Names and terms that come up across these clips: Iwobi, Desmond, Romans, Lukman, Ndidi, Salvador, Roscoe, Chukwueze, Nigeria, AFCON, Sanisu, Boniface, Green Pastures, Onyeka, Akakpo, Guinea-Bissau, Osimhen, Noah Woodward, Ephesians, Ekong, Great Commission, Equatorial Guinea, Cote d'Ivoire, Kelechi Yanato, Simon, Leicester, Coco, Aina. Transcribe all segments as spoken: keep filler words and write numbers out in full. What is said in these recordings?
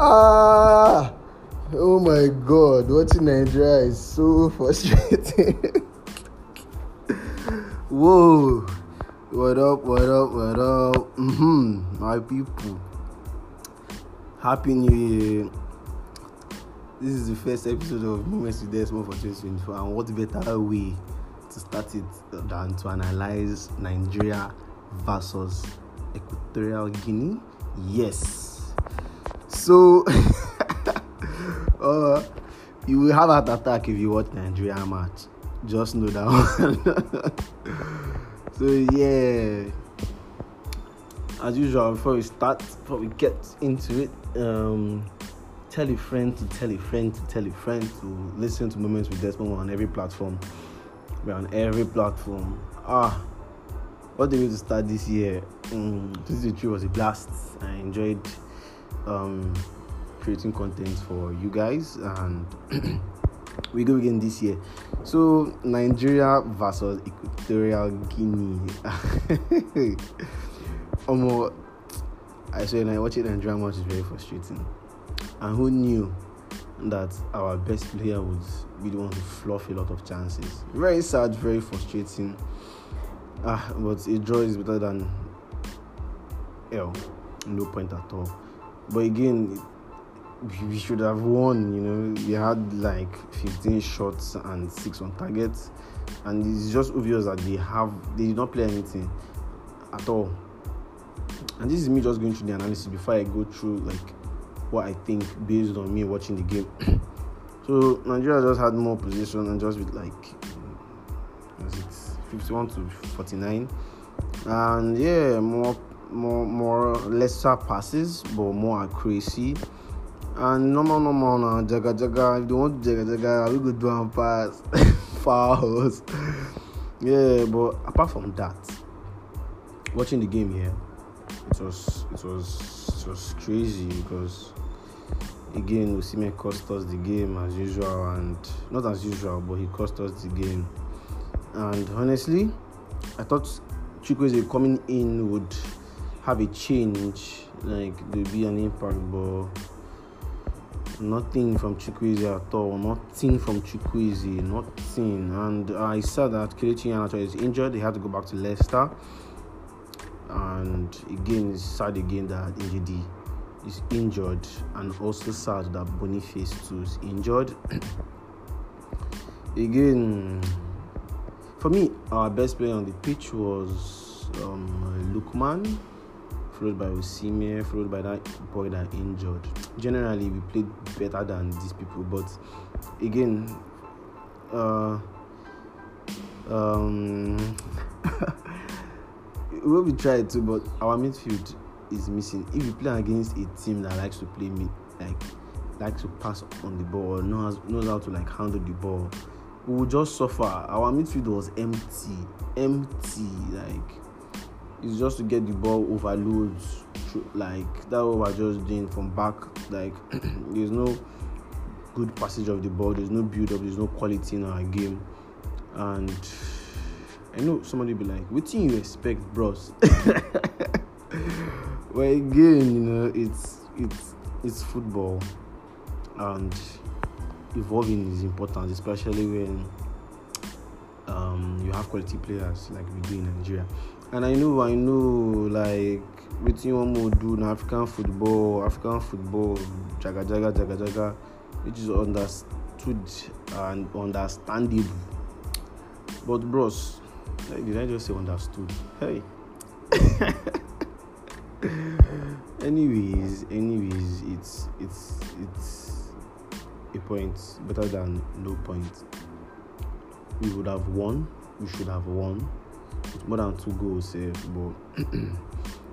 Ah, oh my God, watching Nigeria is so frustrating. Whoa, what up, what up, what up? Mm-hmm. My people, Happy New Year. This is the first episode of Moments with Desmond for twenty twenty-four, and what better way to start it than to analyze Nigeria versus Equatorial Guinea? Yes. So, uh, you will have an attack if you watch Nigeria match. Just know that one. So, yeah. As usual, before we start, before we get into it, um, tell a friend to tell a friend to tell a friend to listen to Moments with Desmond on every platform. We're on every platform. Ah, what a way to start this year. Mm, twenty twenty-three was a blast. I enjoyed um, creating content for you guys, and we go again this year. So, Nigeria versus Equatorial Guinea. Omo, I swear, when I watch it, Nigeria match is very frustrating. And who knew that our best player would be the one to fluff a lot of chances? Very sad, very frustrating. Ah, but a draw is better than hell. No point at all. But again, we should have won. You know, we had like fifteen shots and six on target, and it's just obvious that they have they did not play anything at all. And this is me just going through the analysis before I go through like what I think based on me watching the game. So Nigeria just had more possession and just with like was it fifty-one to forty-nine, and yeah, more more more lesser passes but more accuracy. And normal normal now jaga jaga, if they want to jaga jaga, we go do and pass fouls. Yeah, but apart from that, watching the game here, it was it was it was crazy because. Again, Osimhen cost us the game as usual, and not as usual, but he cost us the game. And honestly, I thought Chukwueze coming in would have a change, like there'd be an impact, but nothing from Chukwueze at all. Nothing from Chukwueze, nothing. And I saw that Kelechi Yanato is injured. He had to go back to Leicester. And again, it's sad again that Ndidi is injured, and also sad that Boniface too is injured. Again, for me, our best player on the pitch was um, Lukman, followed by Osimhen, followed by that boy that injured. Generally, we played better than these people, but again, uh, um, we'll be trying to, but our midfield is missing. If you play against a team that likes to play mid, like likes to pass on the ball, knows knows how to like handle the ball, we will just suffer. Our midfield was empty, empty. Like it's just to get the ball overloads. Like that what we're just doing from back. Like there's no good passage of the ball. There's no build up. There's no quality in our game. And I know somebody be like, "What do you expect, bros?" But again, you know, it's it's it's football, and evolving is important, especially when um you have quality players like we do in Nigeria. And I know, I know, like what you want to do in African football, African football, jaga jaga jaga jaga, which is understood and understandable. But bros, like, did I just say understood? Hey. Anyways, anyways, it's it's it's a point better than no point. We would have won. We should have won. It's more than two goals saved, but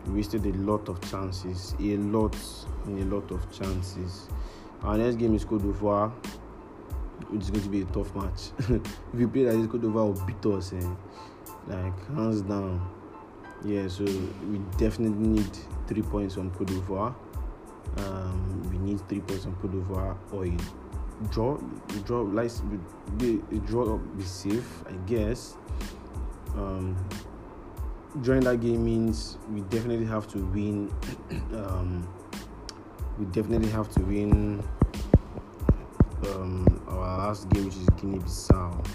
we wasted a lot of chances, a lot and a lot of chances. Our next game is Cote d'Ivoire, which is going to be a tough match. If you play like this, Cote d'Ivoire will beat us, eh? Like hands down. Yeah, so we definitely need three points on Cote d'Ivoire. Um, we need three points on Cote d'Ivoire or a draw. A draw, like be a draw, be safe, I guess. Um, drawing that game means we definitely have to win um, we definitely have to win um, our last game, which is Guinea-Bissau.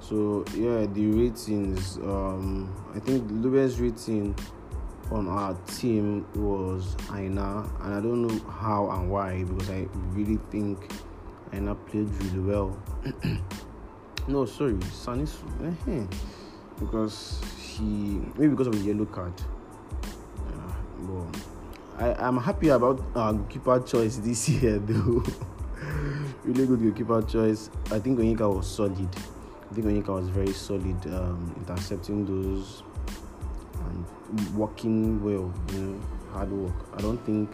So yeah, the ratings. Um, I think the lowest rating on our team was Aina, and I don't know how and why, because I really think Aina played really well. No, sorry, Sanisu, because he maybe because of the yellow card. Yeah, but I am happy about our goalkeeper choice this year, though. Really good goalkeeper choice. I think Onyeka was solid. I think Onyeka was very solid, um, intercepting those and working well, you know, hard work. I don't think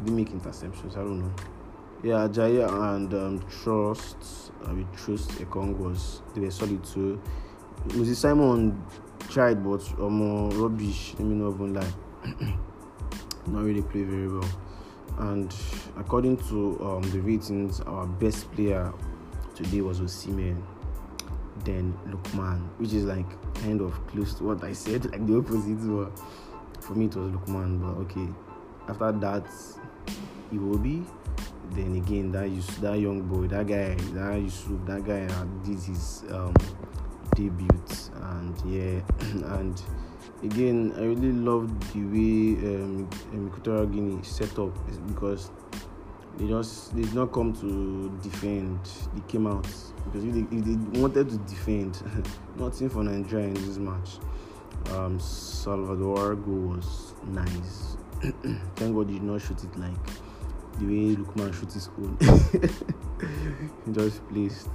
they make interceptions. I don't know. Yeah, Jaya and um, Trust, uh, we trust Ekong was, they were solid too. Mister Simon tried, but um, rubbish, let me not even lie. Not really play very well. And according to um, the ratings, our best player today was Osimhen, then Lukman, which is like kind of close to what I said, like the opposite. But for me, it was Lukman. But okay, after that, Iwobi. Then again, that Yusuf, that young boy, that guy, that Yusuf, that guy did his um, debut, and yeah, and again, I really loved the way um, Equatorial Guinea set up, because they just they did not come to defend. They came out. Because if they, if they wanted to defend, nothing for Nigeria in this match. Um, Salvador goal was nice. Thank God he did not shoot it like the way Lukman shoots his own. He just placed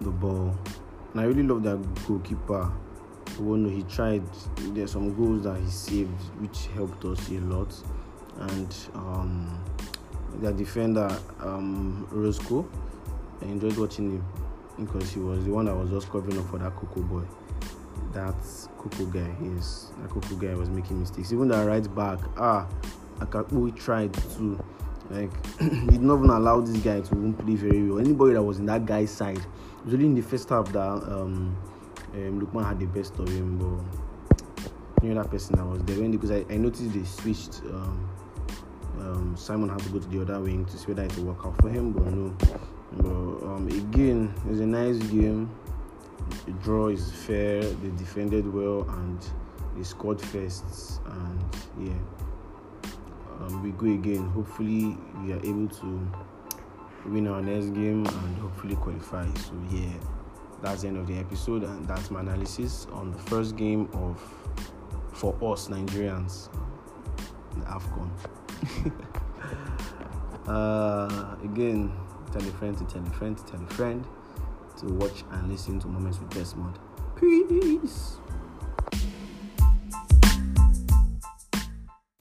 the ball. And I really love that goalkeeper. He tried. There's some goals that he saved, which helped us a lot. And um, the defender, um, Roscoe, I enjoyed watching him, because he was the one that was just covering up for that Coco boy. That Coco guy, yes. That Coco guy was making mistakes. Even that right back, ah, Akakpo tried to, like, he did not even allow this guy to even play very well. Anybody that was in that guy's side, it was really in the first half that um, um, Lukman had the best of him, but you know that person that was there. When, because I, I noticed they switched. Um, um, Simon had to go to the other wing to see whether it would work out for him, but no. But um, again, it was a nice game. The draw is fair. They defended well and they scored first. And yeah, um, we go again. Hopefully, we are able to win our next game and hopefully qualify. So yeah, that's the end of the episode, and that's my analysis on the first game of for us Nigerians, the AFCON. uh, again. Tell a friend to tell a friend to tell a friend to watch and listen to Moments with Desmond. Peace.